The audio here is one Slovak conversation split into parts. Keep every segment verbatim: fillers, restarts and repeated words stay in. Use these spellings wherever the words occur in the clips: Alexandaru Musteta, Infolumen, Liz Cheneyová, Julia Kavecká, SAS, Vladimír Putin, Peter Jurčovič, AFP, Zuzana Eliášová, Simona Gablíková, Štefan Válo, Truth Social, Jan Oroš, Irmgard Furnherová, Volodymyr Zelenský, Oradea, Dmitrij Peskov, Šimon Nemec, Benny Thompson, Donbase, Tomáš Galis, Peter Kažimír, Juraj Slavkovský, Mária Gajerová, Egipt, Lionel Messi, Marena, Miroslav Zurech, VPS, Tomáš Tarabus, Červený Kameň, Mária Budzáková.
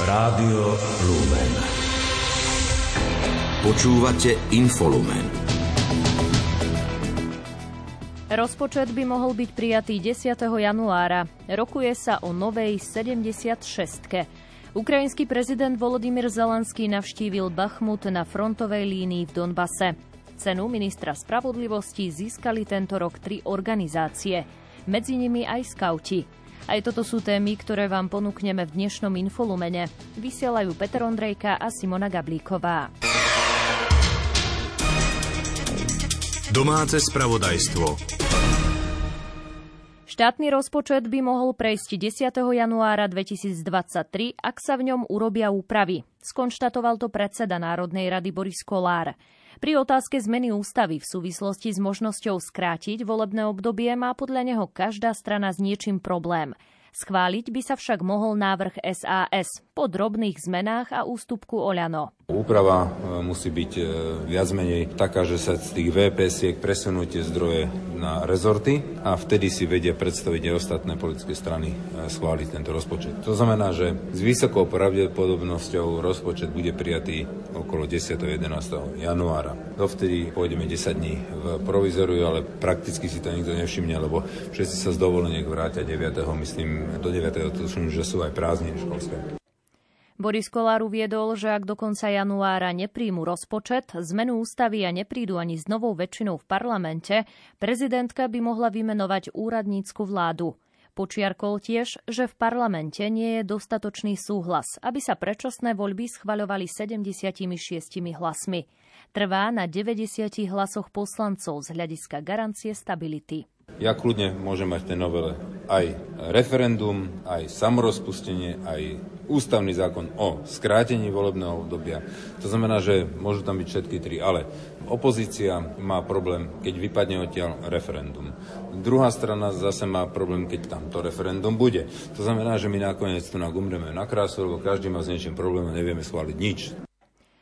Rádio Lumen. Počúvate Infolumen. Rozpočet by mohol byť prijatý desiateho januára. Rokuje sa o novej sedemdesiatšestke. Ukrajinský prezident Volodymyr Zelenský navštívil Bachmut na frontovej línii v Donbase. Cenu ministra spravodlivosti získali tento rok tri organizácie, medzi nimi aj skauti. Aj toto sú témy, ktoré vám ponúkneme v dnešnom Infolumene. Vysielajú Peter Ondrejka a Simona Gablíková. Domáce spravodajstvo. Štátny rozpočet by mohol prejsť desiateho januára dvetisícdvadsaťtri, ak sa v ňom urobia úpravy. Skonštatoval to predseda Národnej rady Boris Kolár. Pri otázke zmeny ústavy v súvislosti s možnosťou skrátiť volebné obdobie má podľa neho každá strana s niečím problém. Schváliť by sa však mohol návrh es a es po drobných zmenách a ústupku OĽaNO. Úprava musí byť viac menej taká, že sa z tých vé pé esiek presunú tie zdroje na rezorty a vtedy si vedia predstaviť aj ostatné politické strany schváliť tento rozpočet. To znamená, že s vysokou pravdepodobnosťou rozpočet bude prijatý okolo desiateho jedenásteho januára. Dovtedy pôjdeme desať dní v provizoriu, ale prakticky si to nikto nevšimne, lebo všetci sa z dovoleniek vrátia deviateho myslím, do deviateho tuším, že sú aj prázdniny školské. Boris Kolár uviedol, že ak do konca januára nepríjmu rozpočet, zmenu ústavy a neprídu ani s novou väčšinou v parlamente, prezidentka by mohla vymenovať úradnícku vládu. Počiarkol tiež, že v parlamente nie je dostatočný súhlas, aby sa predčasné voľby schvaľovali sedemdesiatšesť hlasmi. Trvá na deväťdesiat hlasoch poslancov z hľadiska garancie stability. Ja kľudne môžem mať v tej novele aj referendum, aj samorozpustenie, aj ústavný zákon o skrátení volebného obdobia. To znamená, že môžu tam byť všetky tri, ale opozícia má problém, keď vypadne odtiaľ referendum. Druhá strana zase má problém, keď tam to referendum bude. To znamená, že my nakoniec tu umreme na krásu, lebo každý má s niečím problém a nevieme schváliť nič.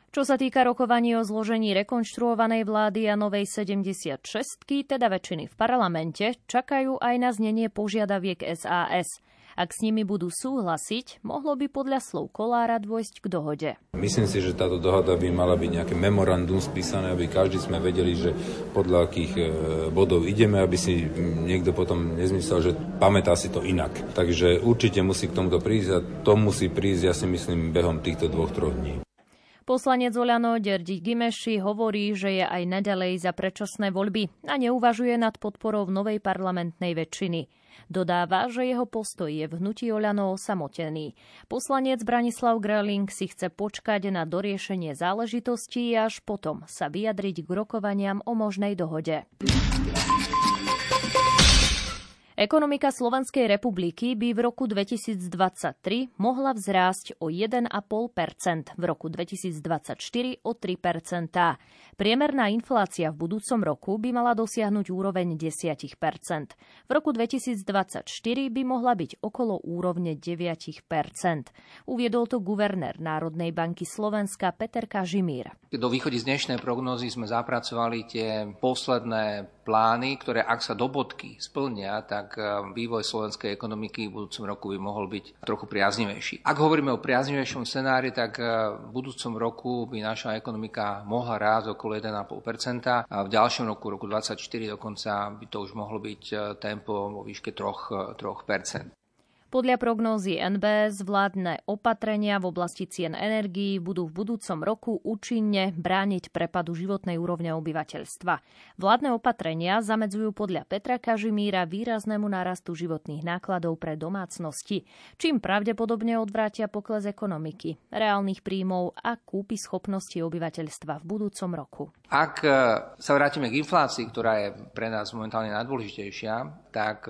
Čo sa týka rokovaní o zložení rekonštruovanej vlády a novej sedemdesiatšestky, teda väčšiny v parlamente, čakajú aj na znenie požiadaviek es a es. Ak s nimi budú súhlasiť, mohlo by podľa slov Kolára dôjsť k dohode. Myslím si, že táto dohoda by mala byť nejaké memorandum spísané, aby každý sme vedeli, že podľa akých bodov ideme, aby si niekto potom nezmyslel, že pamätá si to inak. Takže určite musí k tomuto prísť a to musí prísť, ja si myslím, behom týchto dvoch, troch dní. Poslanec OĽaNO Derdi Gimeshi hovorí, že je aj naďalej za predčasné voľby a neuvažuje nad podporou novej parlamentnej väčšiny. Dodáva, že jeho postoj je v hnutí OĽaNO osamotený. Poslanec Branislav Graling si chce počkať na doriešenie záležitostí a až potom sa vyjadriť k rokovaniam o možnej dohode. Ekonomika Slovenskej republiky by v roku dvetisícdvadsaťtri mohla vzrásť o jeden a pol percenta, v roku dvetisícdvadsaťštyri o tri percentá. Priemerná inflácia v budúcom roku by mala dosiahnuť úroveň desať percent. V roku dvetisícdvadsaťštyri by mohla byť okolo úrovne deväť percent. Uviedol to guvernér Národnej banky Slovenska Peter Kažimír. Do východisnej prognózy sme zapracovali tie posledné plány, ktoré ak sa do bodky splnia, tak vývoj slovenskej ekonomiky v budúcom roku by mohol byť trochu priaznivejší. Ak hovoríme o priaznivejšom scenári, tak v budúcom roku by naša ekonomika mohla rásť okolo jeden a pol percenta a v ďalšom roku, roku dvetisícdvadsaťštyri dokonca by to už mohlo byť tempo vo výške tri percentá. Podľa prognózy en bé es vládne opatrenia v oblasti cien energií budú v budúcom roku účinne brániť prepadu životnej úrovne obyvateľstva. Vládne opatrenia zamedzujú podľa Petra Kažimíra výraznému nárastu životných nákladov pre domácnosti, čím pravdepodobne odvrátia pokles ekonomiky, reálnych príjmov a kúpy schopnosti obyvateľstva v budúcom roku. Ak sa vrátime k inflácii, ktorá je pre nás momentálne najdôležitejšia, tak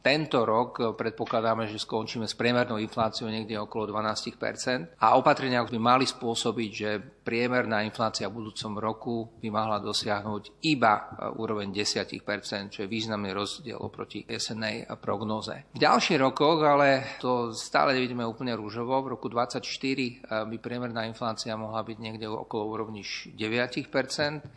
tento rok predpokladáme, že skončíme s priemernou infláciou niekde okolo dvanásť percent a opatrenia by mali spôsobiť, že priemerná inflácia v budúcom roku by mohla dosiahnuť iba úroveň desať percent, čo je významný rozdiel oproti jesennej prognóze. V ďalších rokoch, ale to stále nevidíme úplne ružovo, v roku dvetisícdvadsaťštyri by priemerná inflácia mohla byť niekde okolo úrovni deväť percent.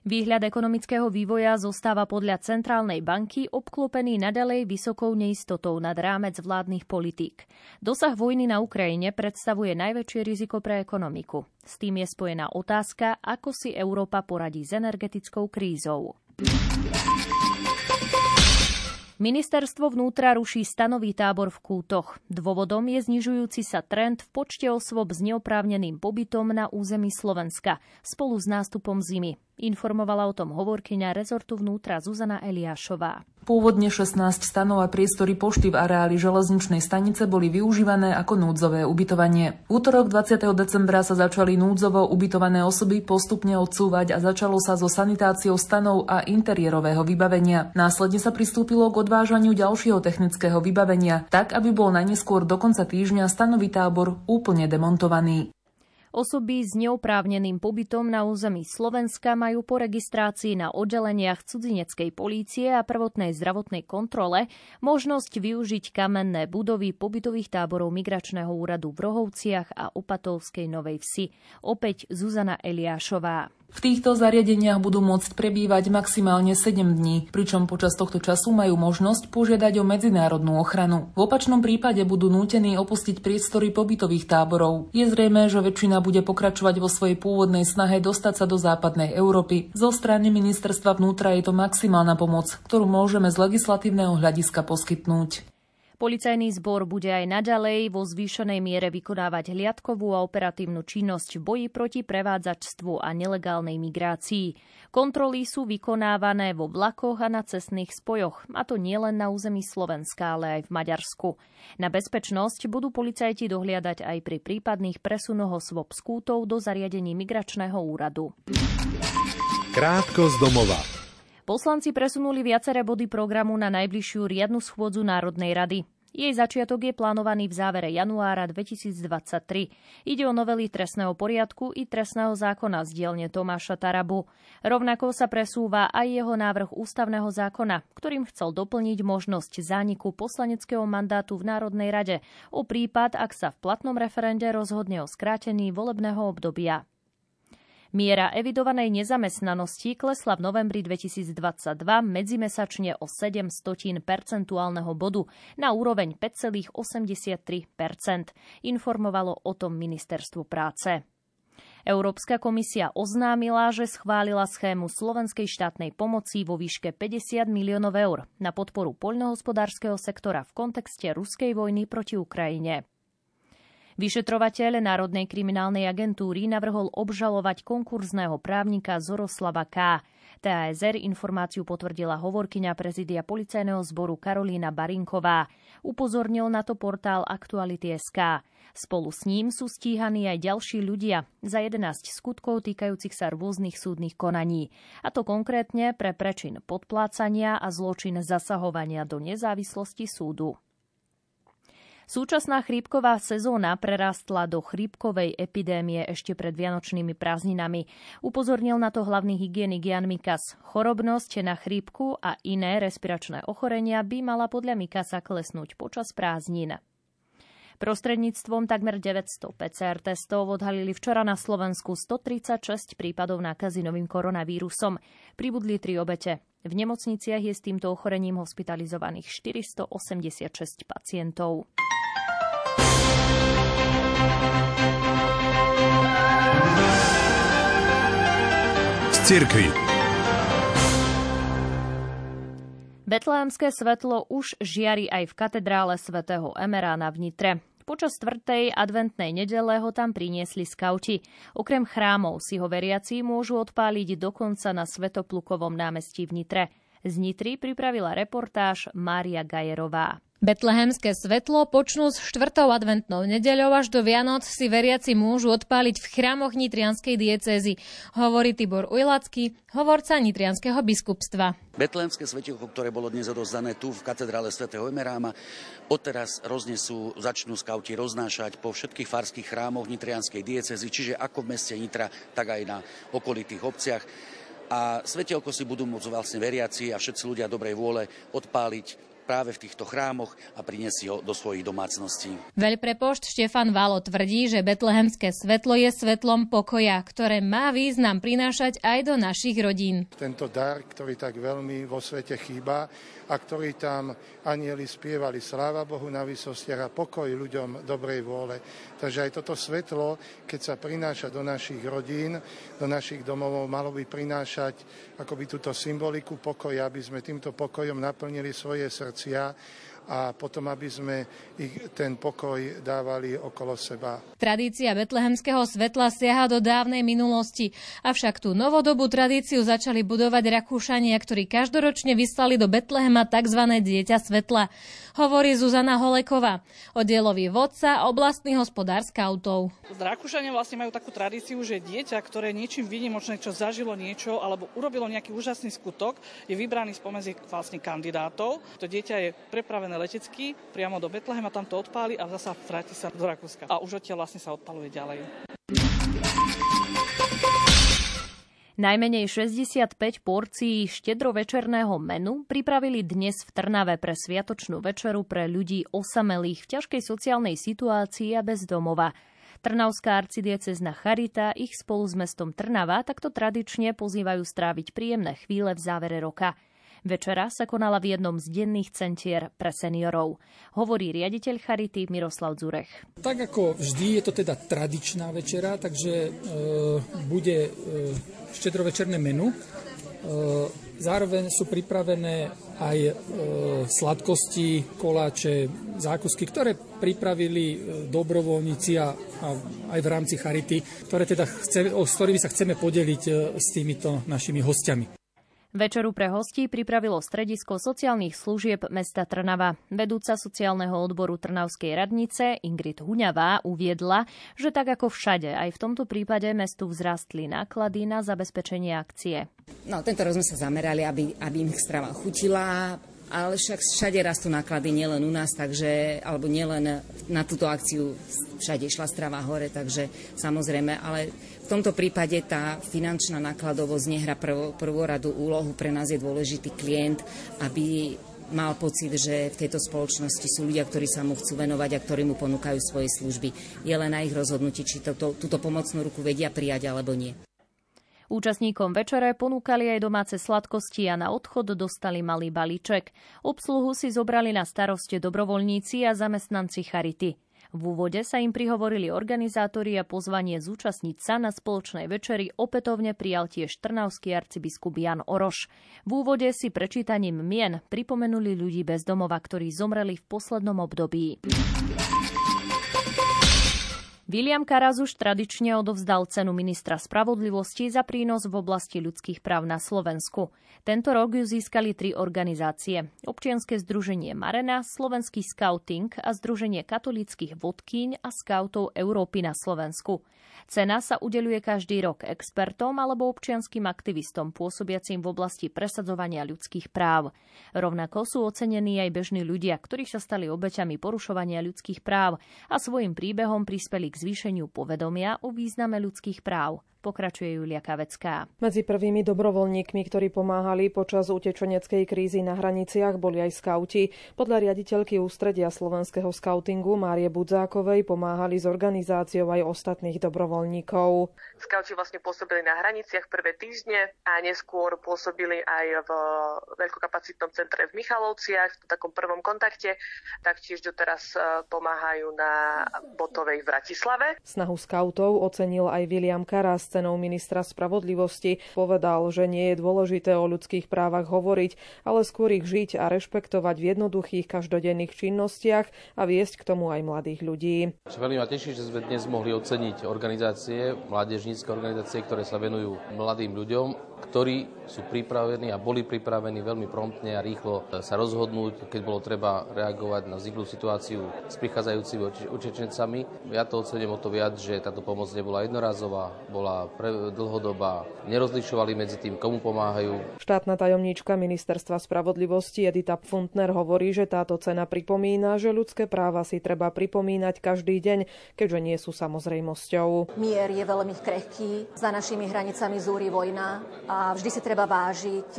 Výhľad ekonomického vývoja zostáva podľa Centrálnej banky obklopený nadalej vysokou neistotou nad rámec vládnych politík. Dosah vojny na Ukrajine predstavuje najväčšie riziko pre ekonomiku. S tým je spojená otázka, ako si Európa poradí s energetickou krízou. Ministerstvo vnútra ruší stanový tábor v Kútoch. Dôvodom je znižujúci sa trend v počte osôb s neoprávneným pobytom na území Slovenska spolu s nástupom zimy. Informovala o tom hovorkyňa rezortu vnútra Zuzana Eliášová. Pôvodne šestnásť stanov a priestory pošty v areáli železničnej stanice boli využívané ako núdzové ubytovanie. Útorok dvadsiateho decembra sa začali núdzovo ubytované osoby postupne odsúvať a začalo sa so sanitáciou stanov a interiérového vybavenia. Následne sa pristúpilo k odvážaniu ďalšieho technického vybavenia, tak aby bol najneskôr do konca týždňa stanový tábor úplne demontovaný. Osoby s neoprávneným pobytom na území Slovenska majú po registrácii na oddeleniach cudzineckej polície a prvotnej zdravotnej kontrole možnosť využiť kamenné budovy pobytových táborov Migračného úradu v Rohovciach a Opatovskej Novej Vsi. Opäť Zuzana Eliášová. V týchto zariadeniach budú môcť prebývať maximálne sedem dní, pričom počas tohto času majú možnosť požiadať o medzinárodnú ochranu. V opačnom prípade budú nútení opustiť priestory pobytových táborov. Je zrejmé, že väčšina bude pokračovať vo svojej pôvodnej snahe dostať sa do západnej Európy. Zo strany ministerstva vnútra je to maximálna pomoc, ktorú môžeme z legislatívneho hľadiska poskytnúť. Policajný zbor bude aj naďalej vo zvýšenej miere vykonávať hliadkovú a operatívnu činnosť v boji proti prevádzačstvu a nelegálnej migrácii. Kontroly sú vykonávané vo vlakoch a na cestných spojoch, a to nielen na území Slovenska, ale aj v Maďarsku. Na bezpečnosť budú policajti dohliadať aj pri prípadných presunoch osôb z Kútov do zariadení Migračného úradu. Krátko z domova. Poslanci presunuli viaceré body programu na najbližšiu riadnu schôdzu Národnej rady. Jej začiatok je plánovaný v závere januára dvetisícdvadsaťtri. Ide o novely trestného poriadku i trestného zákona z dielne Tomáša Tarabu. Rovnako sa presúva aj jeho návrh ústavného zákona, ktorým chcel doplniť možnosť zániku poslaneckého mandátu v Národnej rade o prípad, ak sa v platnom referende rozhodne o skrátení volebného obdobia. Miera evidovanej nezamestnanosti klesla v novembri dvetisícdvadsaťdva medzimesačne o sedem stotín percentuálneho bodu na úroveň päť celá osemdesiattri percent, informovalo o tom Ministerstvo práce. Európska komisia oznámila, že schválila schému slovenskej štátnej pomoci vo výške päťdesiat miliónov eur na podporu poľnohospodárskeho sektora v kontexte ruskej vojny proti Ukrajine. Vyšetrovateľ Národnej kriminálnej agentúry navrhol obžalovať konkurzného právnika Zoroslava K. té a es er informáciu potvrdila hovorkyňa prezidia policajného zboru Karolina Barinková. Upozornil na to portál Aktuality bodka es ká. Spolu s ním sú stíhaní aj ďalší ľudia za jedenásť skutkov týkajúcich sa rôznych súdnych konaní. A to konkrétne pre prečin podplácania a zločin zasahovania do nezávislosti súdu. Súčasná chrípková sezóna prerastla do chrípkovej epidémie ešte pred vianočnými prázdninami. Upozornil na to hlavný hygienik Ján Mikas. Chorobnosť na chrípku a iné respiračné ochorenia by mala podľa Mikasa klesnúť počas prázdnin. Prostredníctvom takmer deväťsto pé cé er testov odhalili včera na Slovensku stotridsaťšesť prípadov nákazy novým koronavírusom. Pribudli tri obete. V nemocniciach je s týmto ochorením hospitalizovaných štyristoosemdesiatšesť pacientov. Cirkvi. Betlémske svetlo už žiari aj v katedrále svätého Emerána v Nitre. Počas štvrtej adventnej nedele ho tam priniesli skauti. Okrem chrámov si ho veriaci môžu odpáliť dokonca na Svätoplukovom námestí v Nitre. Z Nitry pripravila reportáž Mária Gajerová. Betlehemské svetlo počnú s štvrtou adventnou nedeľou až do Vianoc si veriaci môžu odpáliť v chrámoch nitrianskej diecézy, hovorí Tibor Ujlacký, hovorca nitrianskeho biskupstva. Betlehemské svetielko, ktoré bolo dnes odovzdané tu v katedrále svätého Emerána, odteraz roznesú, začnú skauti roznášať po všetkých farských chrámoch nitrianskej diecézy, čiže ako v meste Nitra, tak aj na okolitých obciach. A svetielko si budú môcť vlastne veriaci a všetci ľudia dobrej vôle odpáliť práve v týchto chrámoch a priniesť ho do svojich domácností. Veľprepošt Štefan Válo tvrdí, že betlehemské svetlo je svetlom pokoja, ktoré má význam prinášať aj do našich rodín. Tento dar, ktorý tak veľmi vo svete chýba a ktorý tam anjeli spievali sláva Bohu na výsostiach a pokoj ľuďom dobrej vôle. Takže aj toto svetlo, keď sa prináša do našich rodín, do našich domov, malo by prinášať akoby túto symboliku pokoja, aby sme týmto pokojom naplnili svoje srdcia a potom, aby sme ich ten pokoj dávali okolo seba. Tradícia betlehemského svetla siaha do dávnej minulosti, avšak tú novodobú tradíciu začali budovať Rakúšania, ktorí každoročne vyslali do Betlehema tzv. Dieťa svetla, hovorí Zuzana Holeková, oddielový vodca oblastný hospodár skautov. Rakúšania vlastne majú takú tradíciu, že dieťa, ktoré niečím výnimočné, čo zažilo niečo alebo urobilo nejaký úžasný skutok, je vybraný spomedzi vlastne kandidátov. To dieťa je prepravené letecky priamo do Betlehema, tam to odpáli a zasa vráti sa do Rakúska. A už odtiaľ vlastne sa odpaluje ďalej. Najmenej šesťdesiatpäť porcií štedrovečerného menu pripravili dnes v Trnave pre sviatočnú večeru pre ľudí osamelých v ťažkej sociálnej situácii a bez domova. Trnavská arcidiecézna charita ich spolu s mestom Trnava takto tradične pozývajú stráviť príjemné chvíle v závere roka. Večera sa konala v jednom z denných centier pre seniorov, hovorí riaditeľ charity Miroslav Zurech. Tak ako vždy je to teda tradičná večera, takže e, bude e, štedrovečerné menu. E, zároveň sú pripravené aj e, sladkosti, koláče, zákusky, ktoré pripravili dobrovoľníci a, a aj v rámci charity, ktoré teda chceme, s ktorými sa chceme podeliť s týmito našimi hostiami. Večeru pre hostí pripravilo stredisko sociálnych služieb mesta Trnava. Vedúca sociálneho odboru Trnavskej radnice Ingrid Huniavá uviedla, že tak ako všade, aj v tomto prípade mestu vzrastli náklady na zabezpečenie akcie. No, tento rok sme sa zamerali, aby, aby im strava chutila, ale však všade rastú náklady, nielen u nás, takže, alebo nielen na túto akciu všade išla strava hore, takže samozrejme, ale v tomto prípade tá finančná nákladovosť nehrá prv, prvoradú úlohu. Pre nás je dôležitý klient, aby mal pocit, že v tejto spoločnosti sú ľudia, ktorí sa mu chcú venovať a ktorí mu ponúkajú svoje služby. Je len na ich rozhodnutí, či to, to, túto pomocnú ruku vedia prijať alebo nie. Účastníkom večere ponúkali aj domáce sladkosti a na odchod dostali malý balíček. Obsluhu si zobrali na starosti dobrovoľníci a zamestnanci charity. V úvode sa im prihovorili organizátori a pozvanie zúčastniť sa na spoločnej večeri opätovne prijal tiež trnavský arcibiskup Jan Oroš. V úvode si prečítaním mien pripomenuli ľudí bez domova, ktorí zomreli v poslednom období. Viliam Karas už tradične odovzdal cenu ministra spravodlivosti za prínos v oblasti ľudských práv na Slovensku. Tento rok ju získali tri organizácie. Občianske združenie Marena, Slovenský skauting a Združenie katolíckych vodkýň a skautov Európy na Slovensku. Cena sa udeľuje každý rok expertom alebo občianskym aktivistom pôsobiacim v oblasti presadzovania ľudských práv. Rovnako sú ocenení aj bežní ľudia, ktorí sa stali obeťami porušovania ľudských práv a svojim príbehom prispeli k zvýšeniu povedomia o význame ľudských práv, pokračuje Julia Kavecká. Medzi prvými dobrovoľníkmi, ktorí pomáhali počas utečeneckej krízy na hraniciach, boli aj skauti. Podľa riaditeľky Ústredia slovenského skautingu Márie Budzákovej pomáhali s organizáciou aj ostatných dobrovoľníkov. Skauti vlastne pôsobili na hraniciach prvé týždne a neskôr pôsobili aj v veľkokapacitnom centre v Michalovciach, v takom prvom kontakte, taktiež doteraz pomáhajú na Botovej v Bratislave. Snahu skautov ocenil aj Viliam Karas cenou ministra spravodlivosti. Povedal, že nie je dôležité o ľudských právach hovoriť, ale skôr ich žiť a rešpektovať v jednoduchých každodenných činnostiach a viesť k tomu aj mladých ľudí. Veľmi ma teší, že sme dnes mohli oceniť organizácie, mládežnícke organizácie, ktoré sa venujú mladým ľuďom, ktorí sú pripravení a boli pripravení veľmi promptne a rýchlo sa rozhodnúť, keď bolo treba reagovať na vzniklú situáciu s prichádzajúcimi utečencami. Ja to ocením o to viac, že táto pomoc nebola jednorazová, bola bola pre dlhodobá. Nerozlišovali medzi tým, komu pomáhajú. Štátna tajomníčka ministerstva spravodlivosti Edita Pfundner hovorí, že táto cena pripomína, že ľudské práva si treba pripomínať každý deň, keďže nie sú samozrejmosťou. Mier je veľmi krehký, za našimi hranicami zúri vojna a vždy si treba vážiť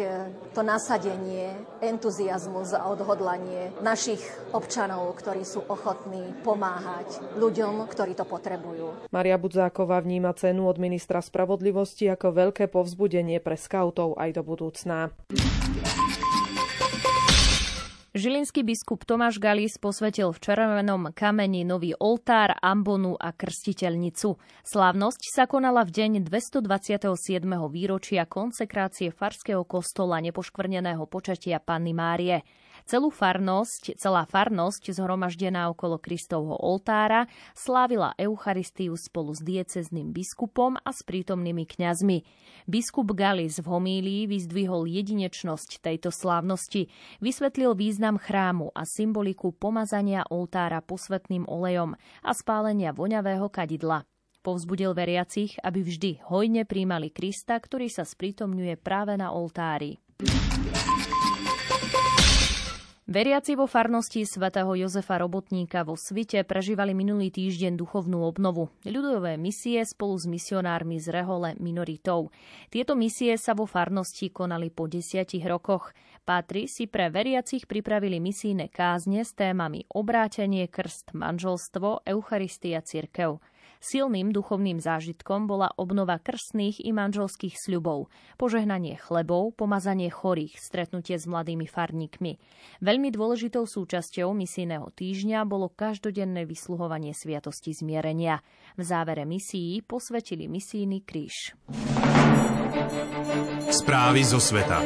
to nasadenie, entuziazmus a odhodlanie našich občanov, ktorí sú ochotní pomáhať ľuďom, ktorí to potrebujú. Mária Budzáková vníma cenu od ministra spravodlivosti ako veľké povzbudenie pre skautov aj do budúcna. Žilinský biskup Tomáš Galis posvetil v červenom kameni nový oltár, ambonu a krstiteľnicu. Slávnosť sa konala v deň dvestodvadsiateho siedmeho výročia konsekrácie farského kostola Nepoškvrneného počatia Panny Márie. Celú farnosť, celá farnosť zhromaždená okolo Kristovho oltára slávila Eucharistiu spolu s diecezným biskupom a s prítomnými kňazmi. Biskup Galis v homílii vyzdvihol jedinečnosť tejto slávnosti, vysvetlil význam chrámu a symboliku pomazania oltára posvätným olejom a spálenia voňavého kadidla. Povzbudil veriacich, aby vždy hojne prijímali Krista, ktorý sa sprítomňuje práve na oltári. Veriaci vo farnosti svätého Jozefa Robotníka vo Svite prežívali minulý týždeň duchovnú obnovu. Ľudové misie spolu s misionármi z Rehole minoritou. Tieto misie sa vo farnosti konali po desiatich rokoch. Pátri si pre veriacich pripravili misijné kázne s témami obrátenie, krst, manželstvo, Eucharistia, cirkev. Silným duchovným zážitkom bola obnova krstných i manželských sľubov, požehnanie chlebov, pomazanie chorých, stretnutie s mladými farníkmi. Veľmi dôležitou súčasťou misijného týždňa bolo každodenné vysluhovanie sviatosti zmierenia. V závere misií posvetili misijný kríž. Správy zo sveta.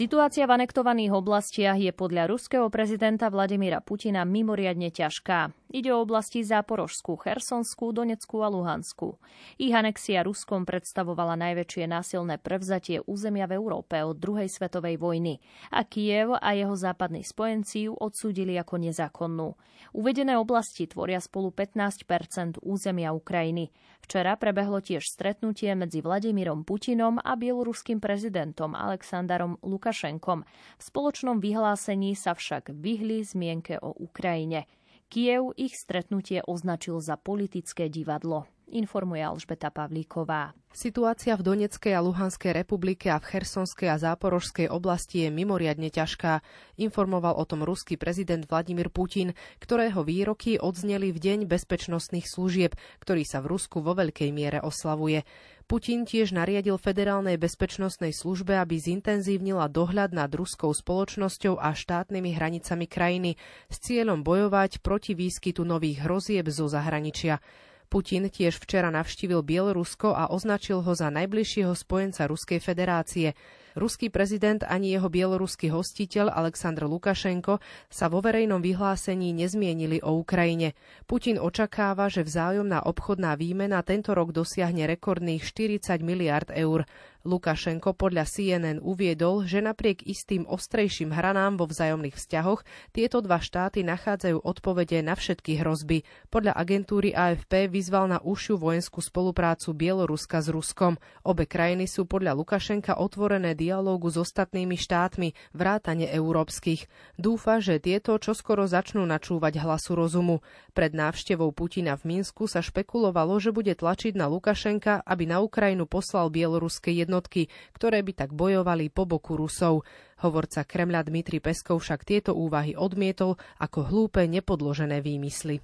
Situácia v anektovaných oblastiach je podľa ruského prezidenta Vladimíra Putina mimoriadne ťažká. Ide o oblasti Záporožskú, Chersonskú, Donetskú a Luhanskú. Ich anexia Ruskom predstavovala najväčšie násilné prevzatie územia v Európe od druhej svetovej vojny a Kyjev a jeho západní spojenci ju odsúdili ako nezákonnú. Uvedené oblasti tvoria spolu pätnásť percent územia Ukrajiny. Včera prebehlo tiež stretnutie medzi Vladimírom Putinom a bieloruským prezidentom Alexanderom Lukašenkom. V spoločnom vyhlásení sa však vyhli zmienke o Ukrajine. Kyjev ich stretnutie označil za politické divadlo, informuje Alžbeta Pavlíková. Situácia v Donetskej a Luhanskej republike a v Chersonskej a Záporožskej oblasti je mimoriadne ťažká, informoval o tom ruský prezident Vladimír Putin, ktorého výroky odzneli v deň bezpečnostných služieb, ktorý sa v Rusku vo veľkej miere oslavuje. Putin tiež nariadil Federálnej bezpečnostnej službe, aby zintenzívnila dohľad nad ruskou spoločnosťou a štátnymi hranicami krajiny s cieľom bojovať proti výskytu nových hrozieb zo zahraničia. Putin tiež včera navštívil Bielorusko a označil ho za najbližšieho spojenca Ruskej federácie. Ruský prezident ani jeho bieloruský hostiteľ Alexander Lukašenko sa vo verejnom vyhlásení nezmienili o Ukrajine. Putin očakáva, že vzájomná obchodná výmena tento rok dosiahne rekordných štyridsať miliárd eur. Lukašenko podľa C N N uviedol, že napriek istým ostrejším hranám vo vzájomných vzťahoch tieto dva štáty nachádzajú odpovede na všetky hrozby. Podľa agentúry A F P vyzval na užšiu vojenskú spoluprácu Bieloruska s Ruskom. Obe krajiny sú podľa Lukašenka otvorené dialógu s ostatnými štátmi, vrátane európskych. Dúfa, že tieto čoskoro začnú načúvať hlasu rozumu. Pred návštevou Putina v Minsku sa špekulovalo, že bude tlačiť na Lukašenka, aby na Ukrajinu poslal bieloruské jednotky. Jednotky, ktoré by tak bojovali po boku Rusov. Hovorca Kremľa Dmitrij Peskov však tieto úvahy odmietol ako hlúpe, nepodložené výmysly.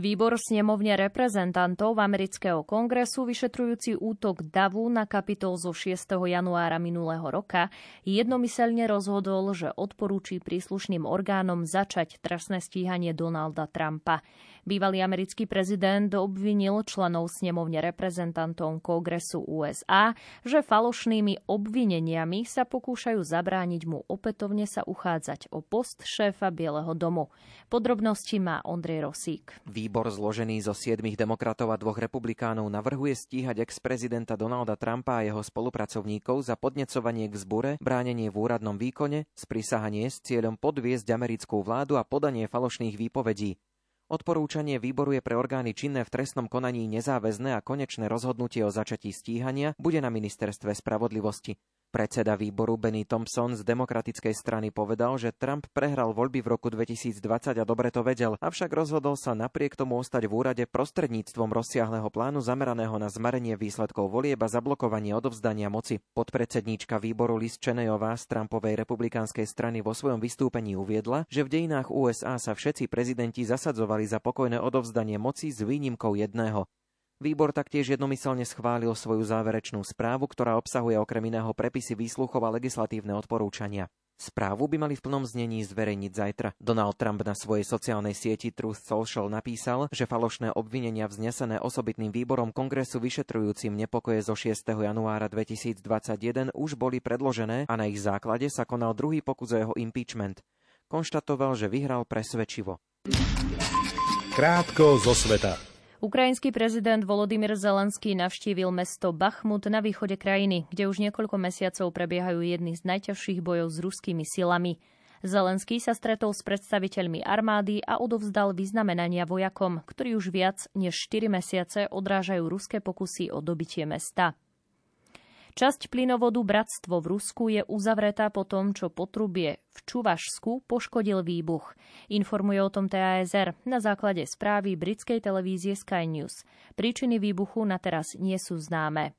Výbor snemovne reprezentantov amerického kongresu vyšetrujúci útok davu na Kapitol zo šiesteho januára minulého roka jednomyselne rozhodol, že odporúči príslušným orgánom začať trestné stíhanie Donalda Trumpa. Bývalý americký prezident obvinil členov snemovne reprezentantov Kongresu ú es á, že falošnými obvineniami sa pokúšajú zabrániť mu opätovne sa uchádzať o post šéfa Bieleho domu. Podrobnosti má Ondrej Rosík. Výbor zložený zo siedmich demokratov a dvoch republikánov navrhuje stíhať ex-prezidenta Donalda Trumpa a jeho spolupracovníkov za podnecovanie k vzbure, bránenie v úradnom výkone, sprisahanie s cieľom podviesť americkú vládu a podanie falošných výpovedí. Odporúčanie výboru je pre orgány činné v trestnom konaní nezáväzné a konečné rozhodnutie o začatí stíhania bude na ministerstve spravodlivosti. Predseda výboru Benny Thompson z demokratickej strany povedal, že Trump prehral voľby v roku dvetisícdvadsať a dobre to vedel, avšak rozhodol sa napriek tomu ostať v úrade prostredníctvom rozsiahleho plánu zameraného na zmarenie výsledkov volieb a zablokovanie odovzdania moci. Podpredsedníčka výboru Liz Cheneyová z Trumpovej republikánskej strany vo svojom vystúpení uviedla, že v dejinách ú es á sa všetci prezidenti zasadzovali za pokojné odovzdanie moci s výnimkou jedného. Výbor taktiež jednomyselne schválil svoju záverečnú správu, ktorá obsahuje okrem iného prepisy výsluchov a legislatívne odporúčania. Správu by mali v plnom znení zverejniť zajtra. Donald Trump na svojej sociálnej sieti Truth Social napísal, že falošné obvinenia vznesené osobitným výborom kongresu vyšetrujúcim nepokoje zo šiesteho januára dvetisícdvadsaťjeden už boli predložené a na ich základe sa konal druhý pokus o jeho impeachment. Konštatoval, že vyhral presvedčivo. Krátko zo sveta. Ukrajinský prezident Volodymyr Zelenský navštívil mesto Bachmut na východe krajiny, kde už niekoľko mesiacov prebiehajú jedny z najťažších bojov s ruskými silami. Zelenský sa stretol s predstaviteľmi armády a odovzdal vyznamenania vojakom, ktorí už viac než štyri mesiace odrážajú ruské pokusy o dobitie mesta. Časť plynovodu Bratstvo v Rusku je uzavretá po tom, čo potrubie v Čuvašsku poškodil výbuch. Informuje o tom té á es er na základe správy britskej televízie Sky News. Príčiny výbuchu na teraz nie sú známe.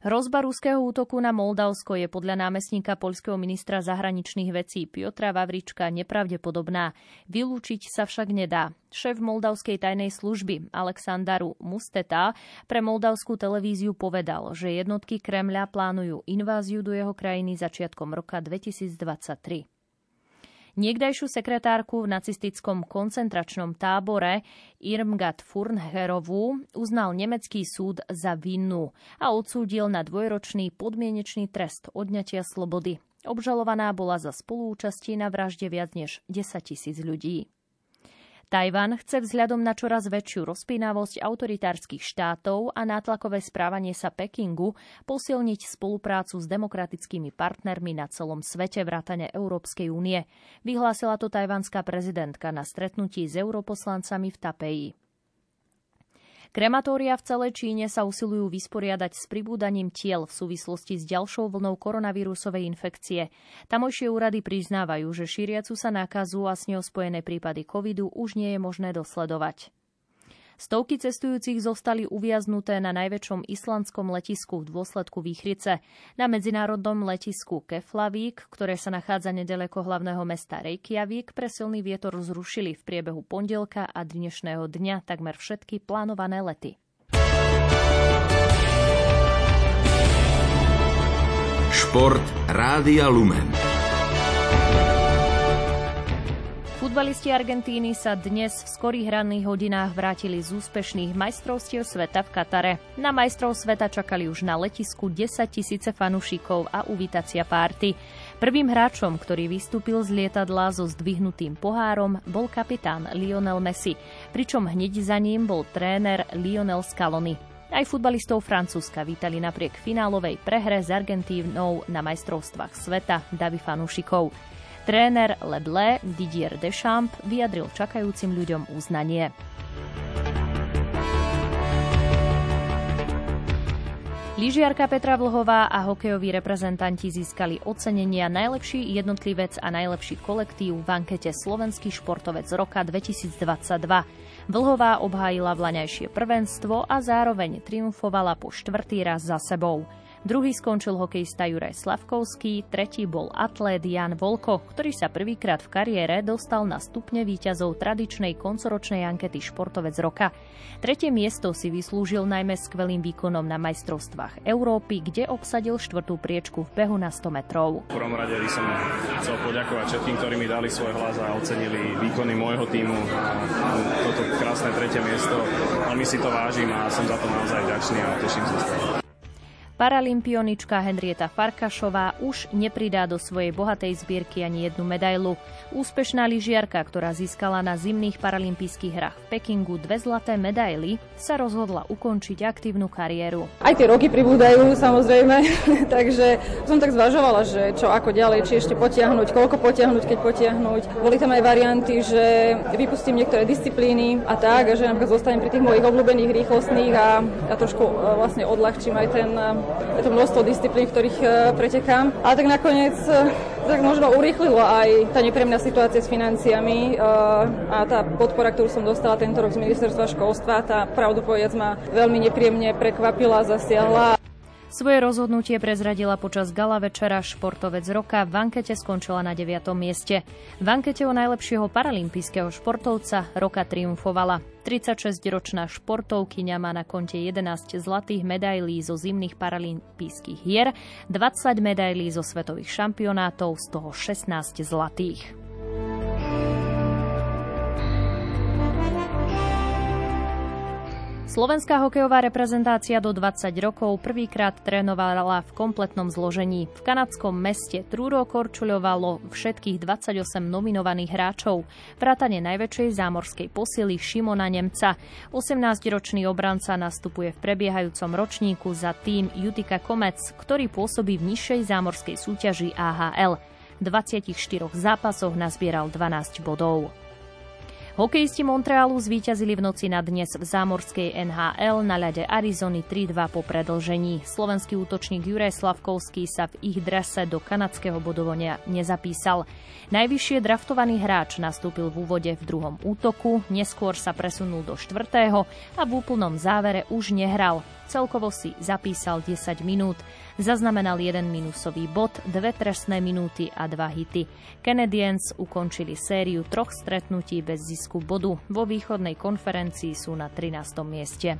Hrozba ruského útoku na Moldavsko je podľa námestníka poľského ministra zahraničných vecí Piotra Vavrička nepravdepodobná. Vylúčiť sa však nedá. Šéf moldavskej tajnej služby Alexandaru Musteta pre moldavskú televíziu povedal, že jednotky Kremľa plánujú inváziu do jeho krajiny začiatkom roka dvetisícdvadsaťtri. Niekdajšiu sekretárku v nacistickom koncentračnom tábore Irmgard Furnherovú uznal nemecký súd za vinnú a odsúdil na dvojročný podmienečný trest odňatia slobody. Obžalovaná bola za spoluúčasti na vražde viac než desaťtisíc ľudí. Tajvan chce vzhľadom na čoraz väčšiu rozpínavosť autoritárskych štátov a nátlakové správanie sa Pekingu posilniť spoluprácu s demokratickými partnermi na celom svete vrátane Európskej únie. Vyhlásila to tajvanská prezidentka na stretnutí s europoslancami v Tapeji. Krematória v celej Číne sa usilujú vysporiadať s pribúdaním tiel v súvislosti s ďalšou vlnou koronavírusovej infekcie. Tamojšie úrady priznávajú, že šíriacu sa nákazu a s ňou spojené prípady covidu už nie je možné dosledovať. Stovky cestujúcich zostali uviaznuté na najväčšom islandskom letisku v dôsledku výchrice. Na medzinárodnom letisku Keflavík, ktoré sa nachádza nedaleko hlavného mesta Reykjavík, pre silný vietor zrušili v priebehu pondelka a dnešného dňa takmer všetky plánované lety. Šport Rádia Lumen. Futbalisti Argentíny sa dnes v skorých ranných hodinách vrátili z úspešných majstrovstiev sveta v Katare. Na majstrov sveta čakali už na letisku desaťtisíc fanúšikov a uvítacia párty. Prvým hráčom, ktorý vystúpil z lietadla so zdvihnutým pohárom, bol kapitán Lionel Messi, pričom hneď za ním bol tréner Lionel Scaloni. Aj futbalistov Francúzska vítali napriek finálovej prehre s Argentínou na majstrovstvách sveta davy fanúšikov. Tréner Leblé Didier Deschamps vyjadril čakajúcim ľuďom uznanie. Lyžiarka Petra Vlhová a hokejoví reprezentanti získali ocenenia najlepší jednotlivec a najlepší kolektív v ankete Slovenský športovec roka dvetisícdvadsaťdva. Vlhová obhájila vlaňajšie prvenstvo a zároveň triumfovala po štvrtý raz za sebou. Druhý skončil hokejista Juraj Slavkovský, tretí bol atlét Jan Volko, ktorý sa prvýkrát v kariére dostal na stupne víťazov tradičnej koncoročnej ankety Športovec roka. Tretie miesto si vyslúžil najmä skvelým výkonom na majstrovstvách Európy, kde obsadil štvrtú priečku v behu na sto metrov. V prvom rade by som chcel poďakovať všetkým, ktorí mi dali svoj hlas a ocenili výkony môjho tímu a toto krásne tretie miesto. Veľmi si to vážim a som za to naozaj vďačný a teším sa z toho. Paralympionička Henrieta Farkašová už nepridá do svojej bohatej zbierky ani jednu medailu. Úspešná lyžiarka, ktorá získala na zimných paralympijských hrách v Pekingu dve zlaté medaily, sa rozhodla ukončiť aktívnu kariéru. Aj tie roky pribúdajú, samozrejme, takže som tak zvažovala, že čo ako ďalej, či ešte potiahnuť, koľko potiahnuť, keď potiahnuť. Boli tam aj varianty, že vypustím niektoré disciplíny a tak, a že napríklad zostanem pri tých mojich obľúbených rýchlostných a, a trošku vlastne odľahčím aj ten... Je to množstvo disciplín, v ktorých pretekám. A tak nakoniec tak možno urýchlilo aj tá nepremná situácia s financiami a tá podpora, ktorú som dostala tento rok z ministerstva školstva, tá pravdu povedať ma veľmi nepríjemne prekvapila, zasiahla. Svoje rozhodnutie prezradila počas gala večera Športovec roka, v ankete skončila na deviatom mieste. V ankete o najlepšieho paralympijského športovca roka triumfovala. tridsaťšesťročná športovkyňa má na konte jedenásť zlatých medailí zo zimných paralympijských hier, dvadsať medailí zo svetových šampionátov, z toho šestnásť zlatých. Slovenská hokejová reprezentácia do dvadsať rokov prvýkrát trénovala v kompletnom zložení. V kanadskom meste Truro korčuľovalo všetkých dvadsaťosem nominovaných hráčov, vrátane najväčšej zámorskej posily Šimona Nemca. osemnásťročný obranca nastupuje v prebiehajúcom ročníku za tím Utica Comets, ktorý pôsobí v nižšej zámorskej súťaži á há el. V dvadsiatich štyroch zápasoch nazbieral dvanásť bodov. Hokejisti Montrealu zvíťazili v noci na dnes v zámorskej en há el na ľade Arizony tri dva po predĺžení. Slovenský útočník Juraj Slavkovský sa v ich drese do kanadského bodovania nezapísal. Najvyššie draftovaný hráč nastúpil v úvode v druhom útoku, neskôr sa presunul do štvrtého a v úplnom závere už nehral. Celkovo si zapísal desať minút. Zaznamenal jeden minusový bod, dve trestné minúty a dva hity. Canadiens ukončili sériu troch stretnutí bez zisku bodu. Vo východnej konferencii sú na trinástom mieste.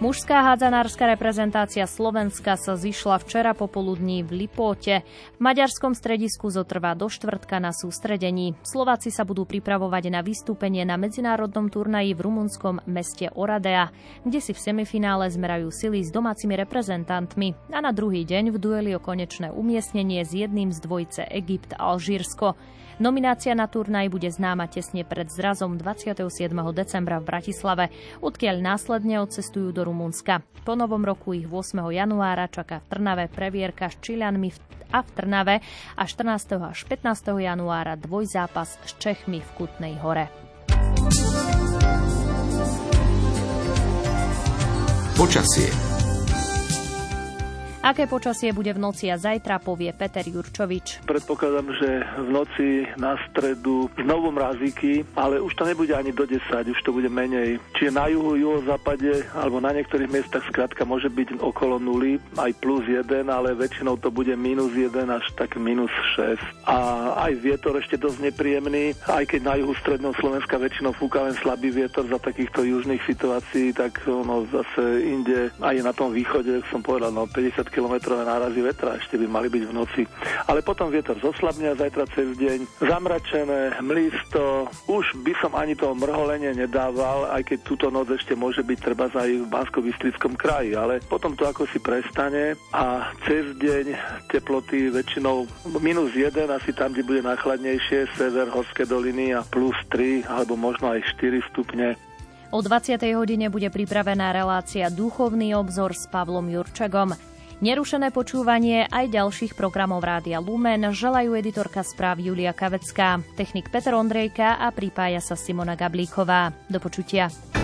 Mužská hádzanárska reprezentácia Slovenska sa zišla včera popoludní v Lipóte. V maďarskom stredisku zotrvá do štvrtka na sústredení. Slováci sa budú pripravovať na vystúpenie na medzinárodnom turnaji v rumunskom meste Oradea, kde si v semifinále zmerajú sily s domácimi reprezentantmi a na druhý deň v dueli o konečné umiestnenie s jedným z dvojice Egypt a Alžírsko. Nominácia na turnaj bude známa tesne pred zrazom dvadsiateho siedmeho decembra v Bratislave, odkiaľ následne odcestujú do Rumunska. Po novom roku ich ôsmeho januára čaká v Trnave previerka s Čilianmi a v Trnave a štrnásteho až pätnásteho januára dvojzápas s Čechmi v Kutnej Hore. Počasie. Aké počasie bude v noci a zajtra, povie Peter Jurčovič. Predpokladám, že v noci na stredu znovu mrazíky, ale už to nebude ani do desať, už to bude menej. Čiže na juhu, juhozápade alebo na niektorých miestach skrátka môže byť okolo nuly, aj plus jeden, ale väčšinou to bude minus jeden až tak minus šesť. A aj vietor ešte dosť nepríjemný, aj keď na juhu stredného Slovenska väčšinou fúka len slabý vietor za takýchto južných situácií, tak ono zase inde, aj na tom východe, som povedal, no päťdesiat kilometrové nárazy vetra ešte by mali byť v noci. Ale potom vietor zoslabne a zajtra cez deň zamračené, mlisto. Už by som ani to mrholenie nedával, aj keď túto noc ešte môže byť treba aj v Banskobystrickom kraji, ale potom to ako si prestane a cez deň teploty väčšinou minus jeden, asi tam, kde bude najchladnejšie, sever, horské doliny a plus tri alebo možno aj štyri stupne. O dvadsiatej hodine bude pripravená relácia Duchovný obzor s Pavlom Jurčegom. Nerušené počúvanie aj ďalších programov Rádia Lumen želajú editorka správ Julia Kavecká, technik Peter Ondrejka a pripája sa Simona Gablíková. Do počutia.